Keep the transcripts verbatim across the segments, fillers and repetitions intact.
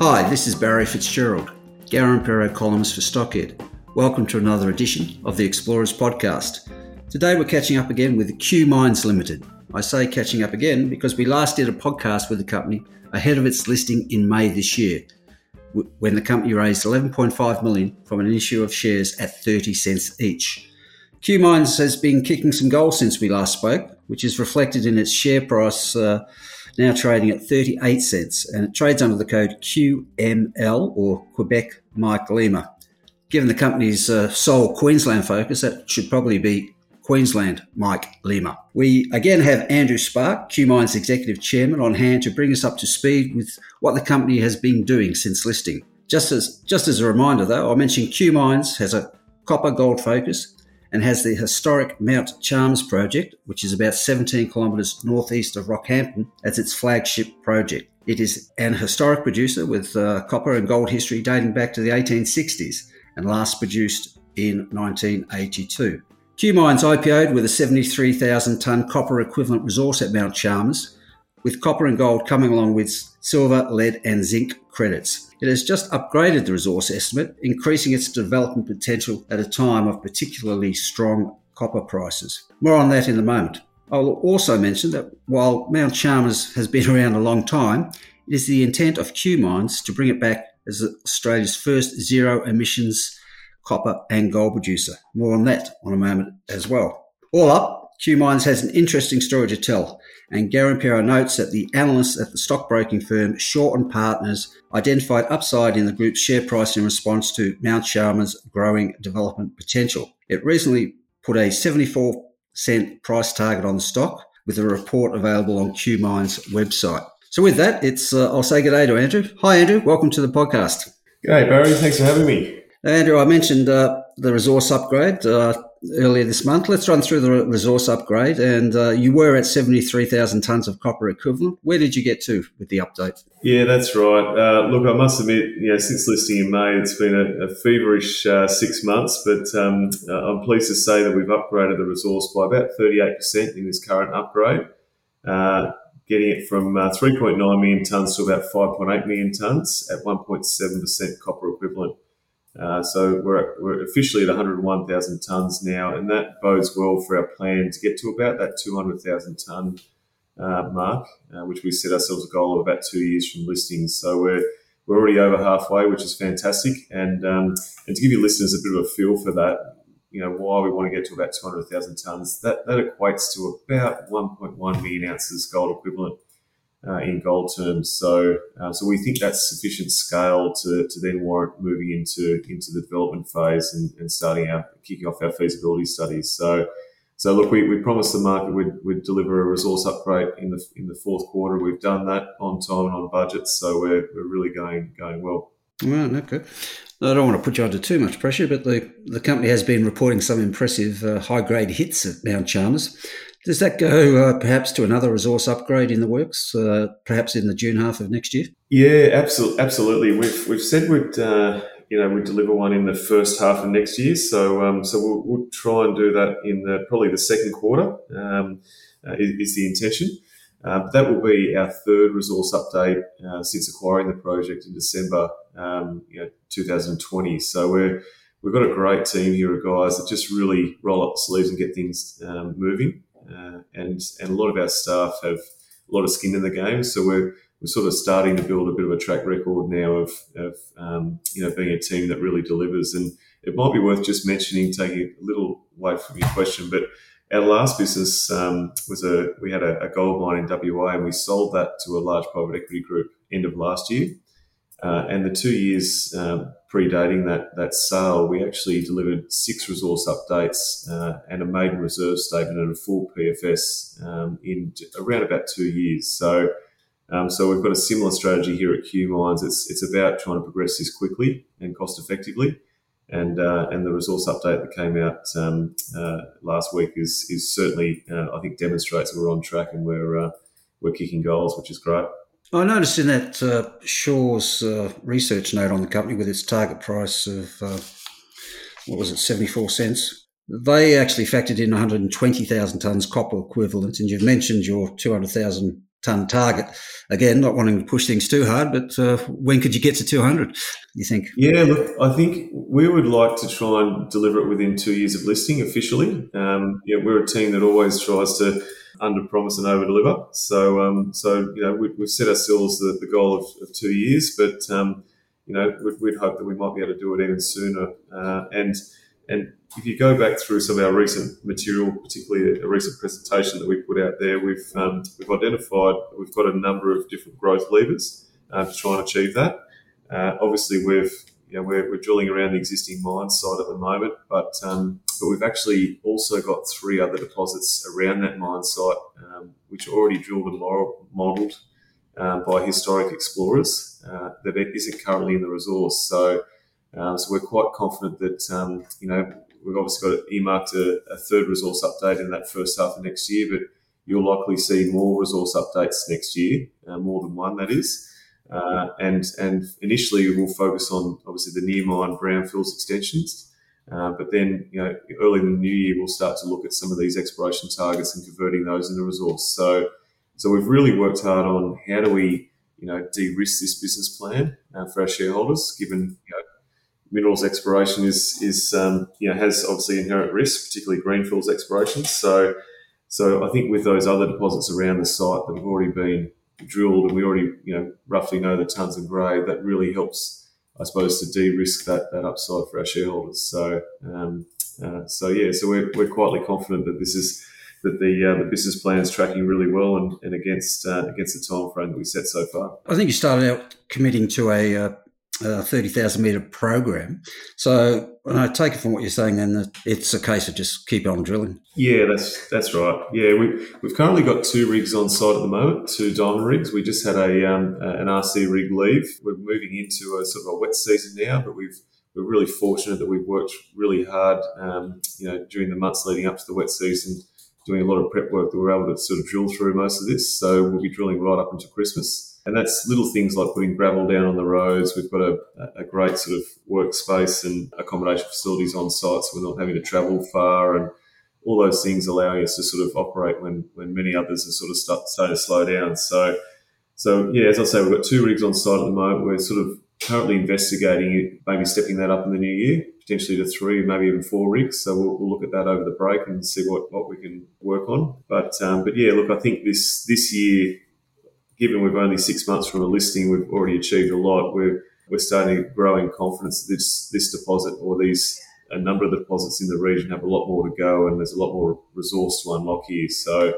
Hi, this is Barry Fitzgerald, Garen Perreault columnist for Stockhead. Welcome to another edition of the Explorers Podcast. Today we're catching up again with QMines Limited. I say catching up again because we last did a podcast with the company ahead of its listing in May this year, when the company raised eleven point five million dollars from an issue of shares at thirty cents each. QMines has been kicking some goals since we last spoke, which is reflected in its share price uh, now trading at thirty-eight cents, and it trades under the code Q M L, or Quebec Mike Lima. Given the company's uh, sole Queensland focus, that should probably be Queensland Mike Lima. We again have Andrew Sparke, QMines Executive Chairman, on hand to bring us up to speed with what the company has been doing since listing. Just as just as a reminder though, I mentioned QMines has a copper gold focus and has the historic Mount Chalmers project, which is about seventeen kilometres northeast of Rockhampton, as its flagship project. It is an historic producer with uh, copper and gold history dating back to the eighteen sixties and last produced in nineteen eighty-two. QMines I P O'd with a seventy-three thousand tonne copper equivalent resource at Mount Chalmers, with copper and gold coming along with silver, lead and zinc credits. It has just upgraded the resource estimate, increasing its development potential at a time of particularly strong copper prices. More on that in a moment. I'll also mention that while Mount Chalmers has been around a long time, it is the intent of QMines to bring it back as Australia's first zero-emissions copper and gold producer. More on that in a moment as well. All up, QMines has an interesting story to tell, and Garen Perreault notes that the analysts at the stockbroking firm Shorten Partners identified upside in the group's share price in response to Mount Chalmers' growing development potential. It recently put a seventy-four cent price target on the stock, with a report available on QMines' website. So with that, it's uh, I'll say good day to Andrew. Hi Andrew, welcome to the podcast. G'day Barry, thanks for having me. Andrew, I mentioned uh, the resource upgrade uh, earlier this month. Let's run through the resource upgrade. And uh, you were at seventy-three thousand tonnes of copper equivalent. Where did you get to with the update? Yeah, that's right. Uh, look, I must admit, you know, since listing in May, it's been a, a feverish uh, six months. But um, I'm pleased to say that we've upgraded the resource by about thirty-eight percent in this current upgrade, uh, getting it from uh, three point nine million tonnes to about five point eight million tonnes at one point seven percent copper equivalent. Uh, so we're, we're officially at one hundred one thousand tonnes now, and that bodes well for our plan to get to about that two hundred thousand tonne uh, mark, uh, which we set ourselves a goal of about two years from listing. So we're we're already over halfway, which is fantastic. And um, and to give your listeners a bit of a feel for that, you know, why we want to get to about two hundred thousand tonnes, that, that equates to about one point one million ounces gold equivalent Uh, in gold terms, so uh, so we think that's sufficient scale to to then warrant moving into into the development phase and, and starting our kicking off our feasibility studies. So so look, we, we promised the market we'd we'd deliver a resource upgrade in the in the fourth quarter. We've done that on time and on budget, so we're we're really going going well. Well, okay. I don't want to put you under too much pressure, but the the company has been reporting some impressive uh, high grade hits at Mount Chalmers. Does that go uh, perhaps to another resource upgrade in the works, uh, perhaps in the June half of next year? Yeah, absolutely. Absolutely. We've we've said we'd uh, you know we'd deliver one in the first half of next year, so um, so we'll, we'll try and do that in the, probably the second quarter um, uh, is, is the intention. Uh, but that will be our third resource update uh, since acquiring the project in December um, you know, two thousand twenty. So we're we've got a great team here of guys that just really roll up the sleeves and get things um, moving. Uh, and and a lot of our staff have a lot of skin in the game, so we're we're sort of starting to build a bit of a track record now of of um, you know being a team that really delivers. And it might be worth just mentioning, taking a little away from your question, but our last business um, was a we had a, a gold mine in W A, and we sold that to a large private equity group end of last year. Uh, and the two years um, predating that that sale, we actually delivered six resource updates uh, and a maiden reserve statement and a full P F S um, in around about two years. So Um, so we've got a similar strategy here at QMines. It's it's about trying to progress this quickly and cost effectively. And uh, and the resource update that came out um, uh, last week is is certainly uh, I think demonstrates we're on track and we're uh, we're kicking goals, which is great. I noticed in that uh, Shaw's uh, research note on the company with its target price of uh, what was it, seventy-four cents. They actually factored in one hundred twenty thousand tonnes copper equivalent, and you've mentioned your two hundred thousand tonne target. Again, not wanting to push things too hard, but uh, when could you get to two hundred, you think? Yeah, look, I think we would like to try and deliver it within two years of listing officially. Um, yeah, we're a team that always tries to under-promise and over-deliver. So, um, so you know, we, we've set ourselves the, the goal of, of two years, but, um, you know, we'd, we'd hope that we might be able to do it even sooner. Uh, and and if you go back through some of our recent material, particularly a recent presentation that we put out there, we've um, we've identified we've got a number of different growth levers uh, to try and achieve that. Uh, obviously, we've you know we're, we're drilling around the existing mine site at the moment, but um, but we've actually also got three other deposits around that mine site um, which are already drilled and modelled uh, by historic explorers uh, that isn't currently in the resource. So um, so we're quite confident that um, you know. We've obviously got earmarked a, a third resource update in that first half of next year, but you'll likely see more resource updates next year, uh, more than one, that is. Uh, and and initially, we'll focus on, obviously, the near mine brownfields extensions. Uh, but then, you know, early in the new year, we'll start to look at some of these exploration targets and converting those into resource. So, so we've really worked hard on how do we, you know, de-risk this business plan uh, for our shareholders, given, you know, minerals exploration is is um, you know has obviously inherent risk, particularly greenfields exploration. So, so I think with those other deposits around the site that have already been drilled and we already you know roughly know the tonnes and grade, that really helps, I suppose, to de-risk that that upside for our shareholders. So, um, uh, so yeah, so we're we're quietly confident that this is that the uh, the business plan is tracking really well and and against uh, against the timeframe that we set so far. I think you started out committing to a. Uh... Uh, thirty thousand metre program. So and I take it from what you're saying then that it's a case of just keep on drilling. Yeah, that's that's right. Yeah, we, we've currently got two rigs on site at the moment, two diamond rigs. We just had a um, an R C rig leave. We're moving into a sort of a wet season now, but we've, we're really fortunate that we've worked really hard um, you know, during the months leading up to the wet season, doing a lot of prep work that we're able to sort of drill through most of this. So we'll be drilling right up into Christmas. And that's little things like putting gravel down on the roads. We've got a, a great sort of workspace and accommodation facilities on site, so we're not having to travel far, and all those things allowing us to sort of operate when, when many others are sort of start, starting to slow down. So, so yeah, as I say, we've got two rigs on site at the moment. We're sort of currently investigating it, maybe stepping that up in the new year, potentially to three, maybe even four rigs. So we'll, we'll look at that over the break and see what, what we can work on. But um, but yeah, look, I think this this year, given we've only six months from a listing, we've already achieved a lot. We're we're starting to grow in confidence that this this deposit or these a number of the deposits in the region have a lot more to go, and there's a lot more resource to unlock here. So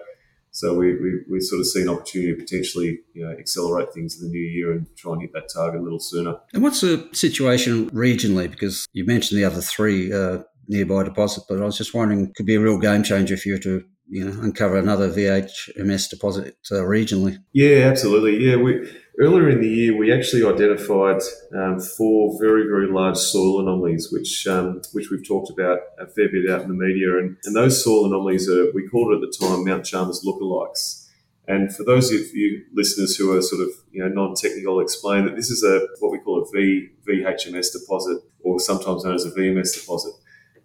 so we we, we sort of see an opportunity to potentially you know accelerate things in the new year and try and hit that target a little sooner. And what's the situation regionally? Because you mentioned the other three uh, nearby deposits, but I was just wondering, it could be a real game changer if you were to you know, uncover another V H M S deposit uh, regionally. Yeah, absolutely. Yeah, we earlier in the year, we actually identified um, four very, very large soil anomalies, which um, which we've talked about a fair bit out in the media. And, and those soil anomalies, are we called it at the time Mount Chalmers lookalikes. And for those of you listeners who are sort of you know non-technical, I'll explain that this is a what we call a v, V H M S deposit, or sometimes known as a V M S deposit.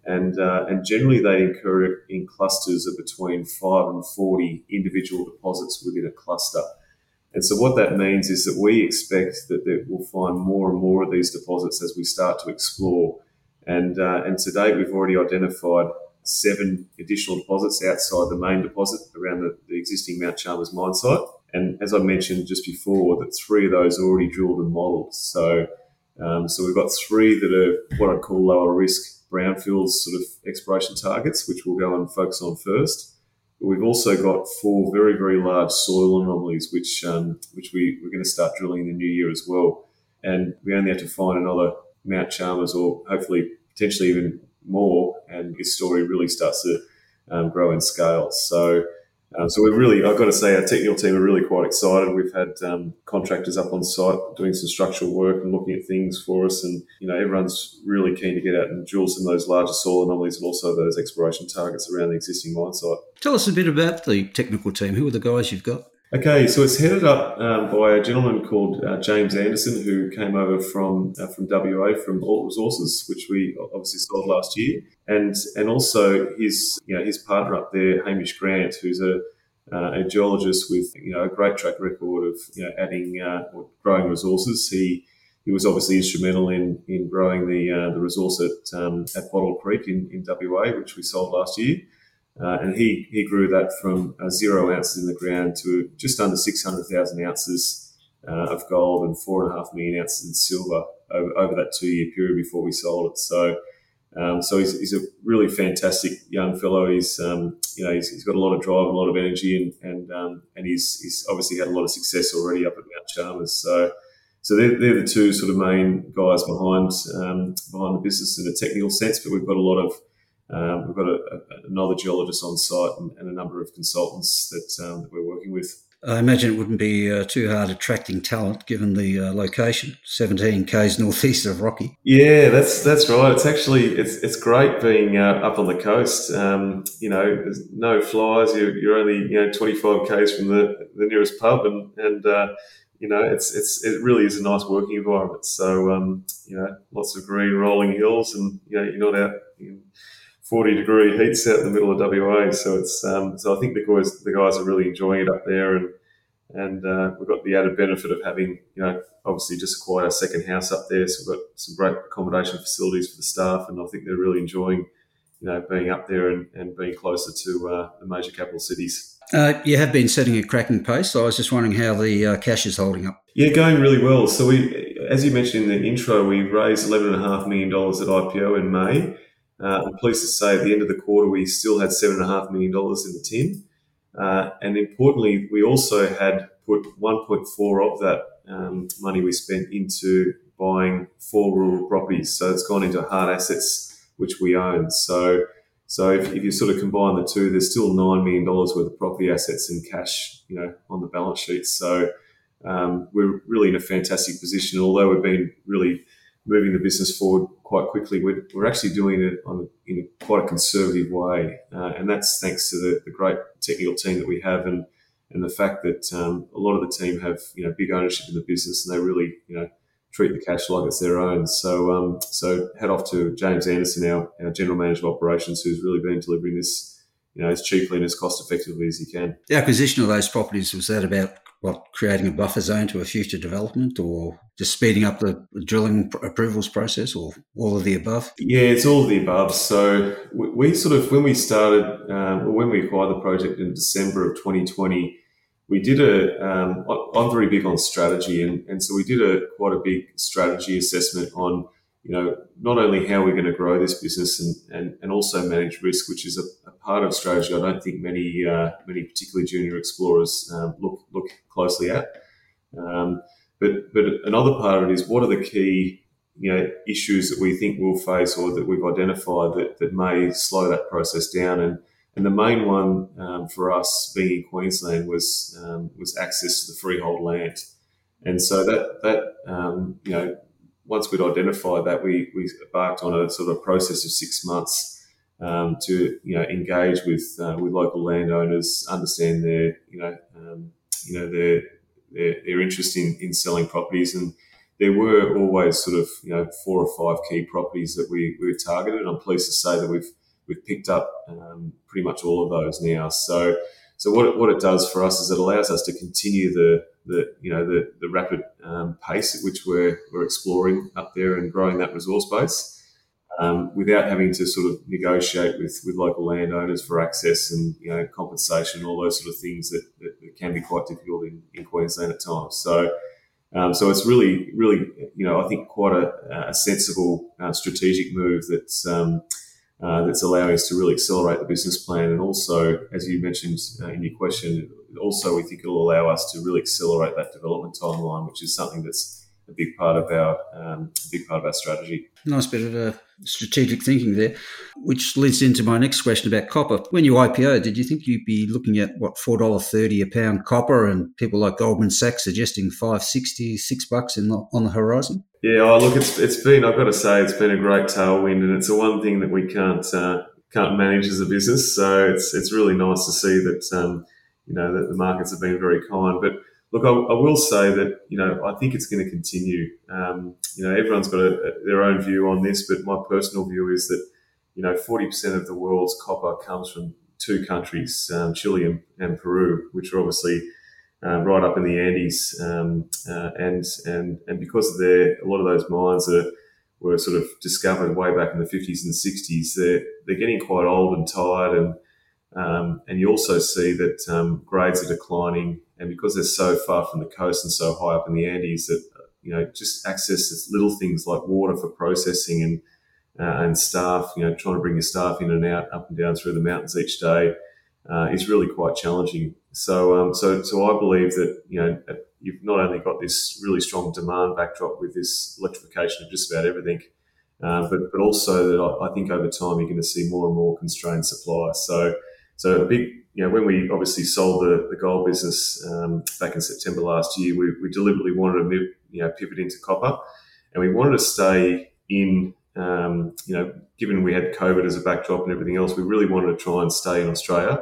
And uh, and generally they occur in clusters of between five and forty individual deposits within a cluster. And so what that means is that we expect that, that we'll find more and more of these deposits as we start to explore. And uh, and to date we've already identified seven additional deposits outside the main deposit around the, the existing Mount Chalmers mine site. And as I mentioned just before, that three of those are already drilled and modelled. So, um, so we've got three that are what I'd call lower risk brownfields sort of exploration targets, which we'll go and focus on first. But we've also got four very, very large soil anomalies, which um, which we, we're going to start drilling in the new year as well. And we only have to find another Mount Chalmers, or hopefully potentially even more, and this story really starts to um, grow in scale. So Um, so we're really, I've got to say, our technical team are really quite excited. We've had um, contractors up on site doing some structural work and looking at things for us. And, you know, everyone's really keen to get out and drill some of those larger soil anomalies and also those exploration targets around the existing mine site. Tell us a bit about the technical team. Who are the guys you've got? Okay, so it's headed up um, by a gentleman called uh, James Anderson, who came over from uh, from W A from Alt Resources, which we obviously sold last year, and and also his you know his partner up there, Hamish Grant, who's a uh, a geologist with you know a great track record of you know adding uh, or growing resources. He he was obviously instrumental in in growing the uh, the resource at um, at Bottle Creek in in W A, which we sold last year. Uh, and he, he grew that from uh, zero ounces in the ground to just under six hundred thousand ounces uh, of gold and four and a half million ounces in silver over, over that two-year period before we sold it. So um, so he's, he's a really fantastic young fellow. He's um, you know he's, he's got a lot of drive, a lot of energy, and and um, and he's he's obviously had a lot of success already up at Mount Chalmers. So so they're, they're the two sort of main guys behind um, behind the business in a technical sense, but we've got a lot of Um, we've got a, a, another geologist on site and, and a number of consultants that, um, that we're working with. I imagine it wouldn't be uh, too hard attracting talent given the uh, location, seventeen kays northeast of Rocky. Yeah, that's that's right. It's actually it's it's great being uh, up on the coast. Um, you know, there's no flies. You're, you're only you know twenty-five kays from the, the nearest pub, and and uh, you know it's it's it really is a nice working environment. So um, you know, lots of green rolling hills, and you know you're not out. You, forty degree heats out in the middle of W A, so it's um, so I think the guys the guys are really enjoying it up there, and and uh, we've got the added benefit of having you know obviously just acquired our second house up there, so we've got some great accommodation facilities for the staff, and I think they're really enjoying you know being up there and, and being closer to uh, the major capital cities. Uh, you have been setting a cracking pace, so I was just wondering how the uh, cash is holding up. Yeah, going really well. So we, as you mentioned in the intro, we raised eleven and a half million dollars at I P O in May. Uh, I'm pleased to say at the end of the quarter, we still had seven point five million dollars in the tin. Uh, and importantly, we also had put one point four of that um, money we spent into buying four rural properties. So it's gone into hard assets, which we own. So so if, if you sort of combine the two, there's still nine million dollars worth of property assets and cash, you know, on the balance sheet. So um, we're really in a fantastic position, although we've been really moving the business forward quite quickly. We're, we're actually doing it on, in quite a conservative way, uh, and that's thanks to the, the great technical team that we have, and and the fact that um, a lot of the team have you know big ownership in the business, and they really you know treat the cash like it's their own. So um, so head off to James Anderson, our, our general manager of operations, who's really been delivering this you know as cheaply and as cost effectively as he can. The acquisition of those properties, was that about what, creating a buffer zone to a future development, or just speeding up the drilling pr- approvals process, or all of the above? Yeah, it's all of the above. So we, we sort of, when we started, um, when we acquired the project in December of twenty twenty, we did a, um, I'm very big on strategy. And, and so we did a quite a big strategy assessment on, you know, not only how we're going to grow this business and, and, and also manage risk, which is a, a part of strategy I don't think many, uh, many particularly junior explorers um, look look closely at. Um, but but another part of it is, what are the key, you know, issues that we think we'll face or that we've identified that, that may slow that process down? And and the main one um, for us being in Queensland was um, was access to the freehold land. And so that, that um, you know, once we'd identified that, we, we embarked on a sort of process of six months um, to you know engage with uh, with local landowners, understand their you know um, you know their their, their interest in, in selling properties, and there were always sort of you know four or five key properties that we, we targeted. And I'm pleased to say that we've we've picked up um, pretty much all of those now. So so what it, what it does for us is it allows us to continue the the you know the the rapid um, pace at which we're we're exploring up there and growing that resource base um, without having to sort of negotiate with with local landowners for access and you know compensation, all those sort of things that, that, that can be quite difficult in, in Queensland at times. So um, so it's really really you know I think quite a, a sensible uh, strategic move that's um, uh, that's allowing us to really accelerate the business plan, and also, as you mentioned uh, in your question, also we think it'll allow us to really accelerate that development timeline, which is something that's a big part of our um, a big part of our strategy. Nice bit of a strategic thinking there, which leads into my next question about copper. When you I P O, did you think you'd be looking at what four dollars thirty a pound copper, and people like Goldman Sachs suggesting five dollars sixty, six bucks in the, on the horizon? Yeah, oh, look, it's it's been I've got to say it's been a great tailwind, and it's the one thing that we can't uh, can't manage as a business. So it's it's really nice to see that um, you know that the markets have been very kind, but. Look, I, I will say that, you know, I think it's going to continue. Um, you know, everyone's got a, a, their own view on this, but my personal view is that, you know, forty percent of the world's copper comes from two countries, um, Chile and, and Peru, which are obviously uh, right up in the Andes. Um, uh, and and and because of their, a lot of those mines that were sort of discovered way back in the fifties and sixties, they're, they're getting quite old and tired, and Um, and you also see that um, grades are declining, and because they're so far from the coast and so high up in the Andes, that you know just access to little things like water for processing and uh, and staff, you know, trying to bring your staff in and out, up and down through the mountains each day, uh, is really quite challenging. So, um, so, so I believe that you know you've not only got this really strong demand backdrop with this electrification of just about everything, uh, but but also that I, I think over time you're going to see more and more constrained supply. So. So a big, you know, when we obviously sold the, the gold business um, back in September last year, we, we deliberately wanted to move, you know, pivot into copper, and we wanted to stay in, um, you know, given we had COVID as a backdrop and everything else, we really wanted to try and stay in Australia.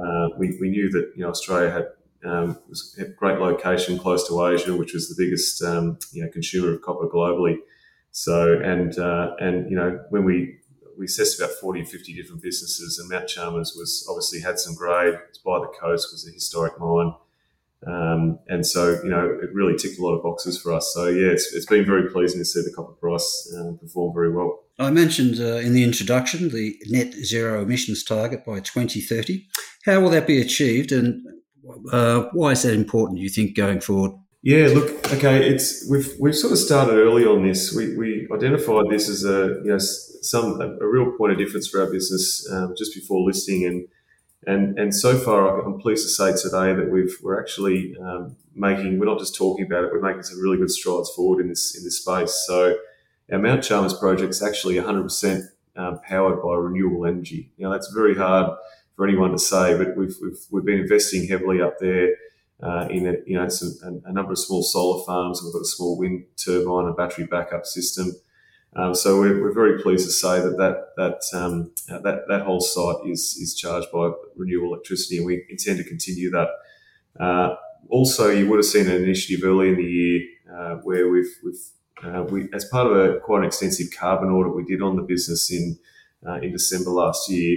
Uh, we, we knew that, you know, Australia had, um, was a great location close to Asia, which was the biggest, um, you know, consumer of copper globally. So, and, uh, and, you know, when we, We assessed about forty, fifty different businesses, and Mount Chalmers was obviously had some grade. It's by the coast, was a historic mine. Um, and so, you know, it really ticked a lot of boxes for us. So, yeah, it's, it's been very pleasing to see the copper price uh, perform very well. I mentioned uh, in the introduction the net zero emissions target by twenty thirty. How will that be achieved, and uh, why is that important, you think, going forward? Yeah, look, okay, it's we've we've sort of started early on this. We we identified this as a you know some a real point of difference for our business um, just before listing, and and and so far I'm pleased to say today that we've we're actually um, making we're not just talking about it, we're making some really good strides forward in this in this space. So our Mount Chalmers project's actually one hundred percent um, powered by renewable energy. You know, that's very hard for anyone to say, but we've we've we've been investing heavily up there. Uh, in a, you know some, a, a number of small solar farms, and we've got a small wind turbine and battery backup system. Um, so we're, we're very pleased to say that that that um, that that whole site is is charged by renewable electricity, and we intend to continue that. Uh, also, you would have seen an initiative early in the year uh, where we've we've uh, we as part of a quite an extensive carbon audit we did on the business in uh, in December last year.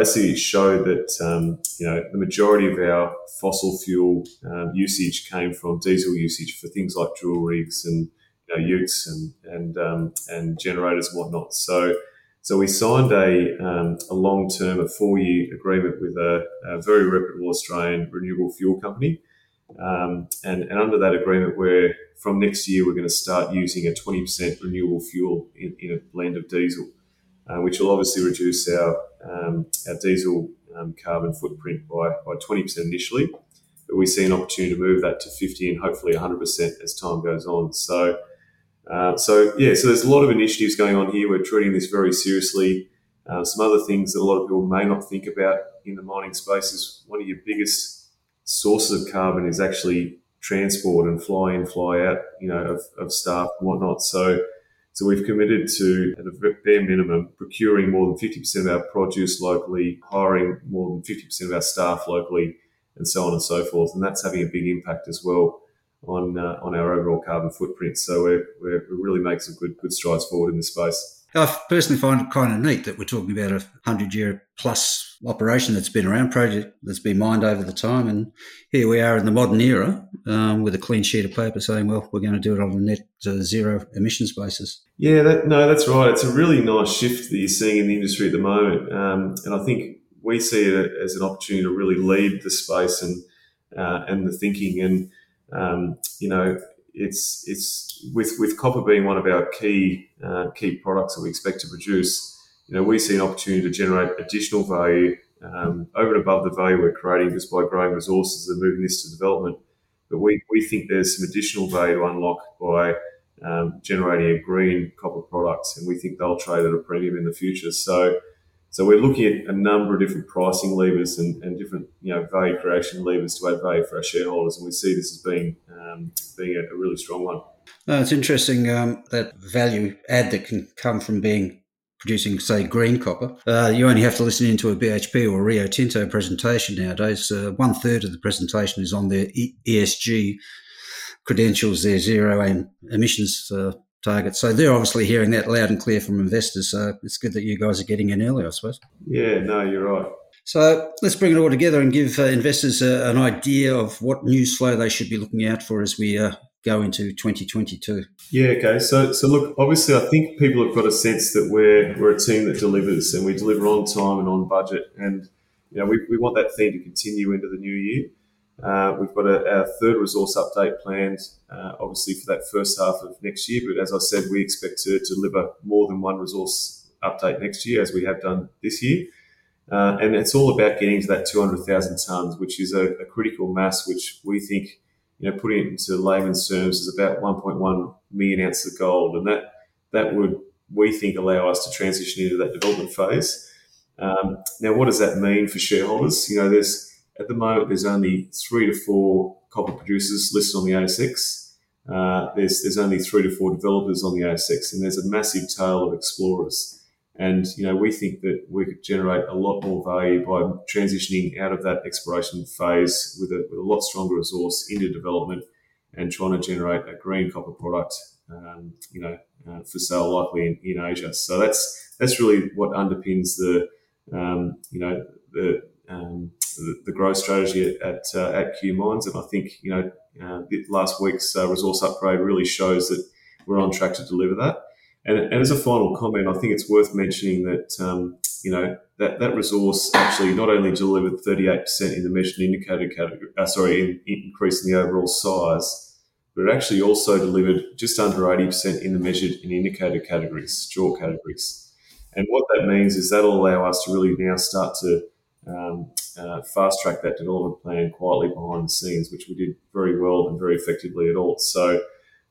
Basically, it showed that um, you know the majority of our fossil fuel um, usage came from diesel usage for things like drill rigs and you know, utes and and um, and generators and whatnot. So, so we signed a um, a long term, a four year agreement with a, a very reputable Australian renewable fuel company, um, and and under that agreement, where from next year we're going to start using a twenty percent renewable fuel in, in a blend of diesel. Uh, which will obviously reduce our um, our diesel um, carbon footprint by, by twenty percent initially, but we see an opportunity to move that to fifty and hopefully one hundred percent as time goes on. So, uh, so yeah, so there's a lot of initiatives going on here. We're treating this very seriously. Uh, some other things that a lot of people may not think about in the mining space is one of your biggest sources of carbon is actually transport and fly in, fly out, you know, of, of staff and whatnot. So. So we've committed to, at a bare minimum, procuring more than fifty percent of our produce locally, hiring more than fifty percent of our staff locally, and so on and so forth. And that's having a big impact as well on uh, on our overall carbon footprint. So we're, we're, we're really making some good good strides forward in this space. I personally find it kind of neat that we're talking about a hundred-year-plus operation that's been around, project that's been mined over the time, and here we are in the modern era um, with a clean sheet of paper saying, well, we're going to do it on a net zero emissions basis. Yeah, that, no, that's right. It's a really nice shift that you're seeing in the industry at the moment, um, and I think we see it as an opportunity to really lead the space and uh, and the thinking, and um, you know. It's it's with with copper being one of our key uh, key products that we expect to produce. You know, we see an opportunity to generate additional value um, over and above the value we're creating just by growing resources and moving this to development. But we, we think there's some additional value to unlock by um, generating a green copper product, and we think they'll trade at a premium in the future. So so we're looking at a number of different pricing levers and, and different you know value creation levers to add value for our shareholders, and we see this as being um, being a, a really strong one. No, it's interesting um, that value add that can come from being producing, say, green copper. Uh, you only have to listen into a B H P or a Rio Tinto presentation nowadays. Uh, one third of the presentation is on their E S G credentials, their zero emissions uh, targets. So they're obviously hearing that loud and clear from investors. So it's good that you guys are getting in early, I suppose. Yeah, no, you're right. So let's bring it all together and give uh, investors uh, an idea of what news flow they should be looking out for as we uh, go into twenty twenty-two. Yeah, okay. So, so look, obviously, I think people have got a sense that we're we're a team that delivers, and we deliver on time and on budget. And you know, we we want that theme to continue into the new year. Uh, we've got a, our third resource update planned, uh, obviously, for that first half of next year. But as I said, we expect to deliver more than one resource update next year, as we have done this year. Uh, and it's all about getting to that two hundred thousand tonnes, which is a, a critical mass, which we think, you know, putting it into layman's terms, is about one point one million ounces of gold. And that that would, we think, allow us to transition into that development phase. Um, now, what does that mean for shareholders? You know, there's at the moment, there's only three to four copper producers listed on the A S X. Uh, there's there's only three to four developers on the A S X, and there's a massive tail of explorers. And, you know, we think that we could generate a lot more value by transitioning out of that exploration phase with a, with a lot stronger resource into development and trying to generate a green copper product, um, you know, uh, for sale likely in, in Asia. So that's that's really what underpins the, um, you know, the, um, the the growth strategy at at, uh, at QMines. And I think, you know, uh, last week's uh, resource upgrade really shows that we're on track to deliver that. And as a final comment, I think it's worth mentioning that, um, you know, that, that resource actually not only delivered thirty-eight percent in the measured and indicated category, uh, sorry, in, in increase in the overall size, but it actually also delivered just under eighty percent in the measured and indicated categories, jaw categories. And what that means is that'll allow us to really now start to um, uh, fast track that development plan quietly behind the scenes, which we did very well and very effectively at Alt. So,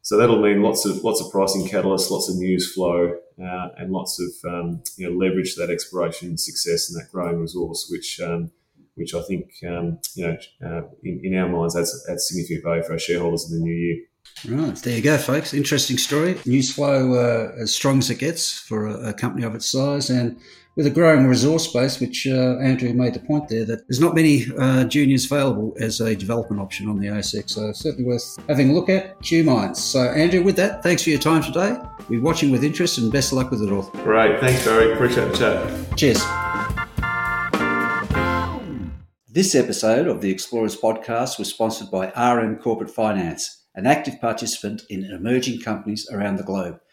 So that'll mean lots of lots of pricing catalysts, lots of news flow, uh, and lots of um, you know, leverage that exploration success and that growing resource, which um, which I think um, you know uh, in, in our minds adds, adds significant value for our shareholders in the new year. Right, there you go, folks. Interesting story. News flow uh, as strong as it gets for a, a company of its size, and with a growing resource base, which uh, Andrew made the point there that there's not many uh, juniors available as a development option on the A S X, so certainly worth having a look at. QMines. So, Andrew, with that, thanks for your time today. We're watching with interest, and best of luck with it all. Great, thanks, Barry. Appreciate the chat. Cheers. This episode of the Explorers Podcast was sponsored by R M Corporate Finance, an active participant in emerging companies around the globe.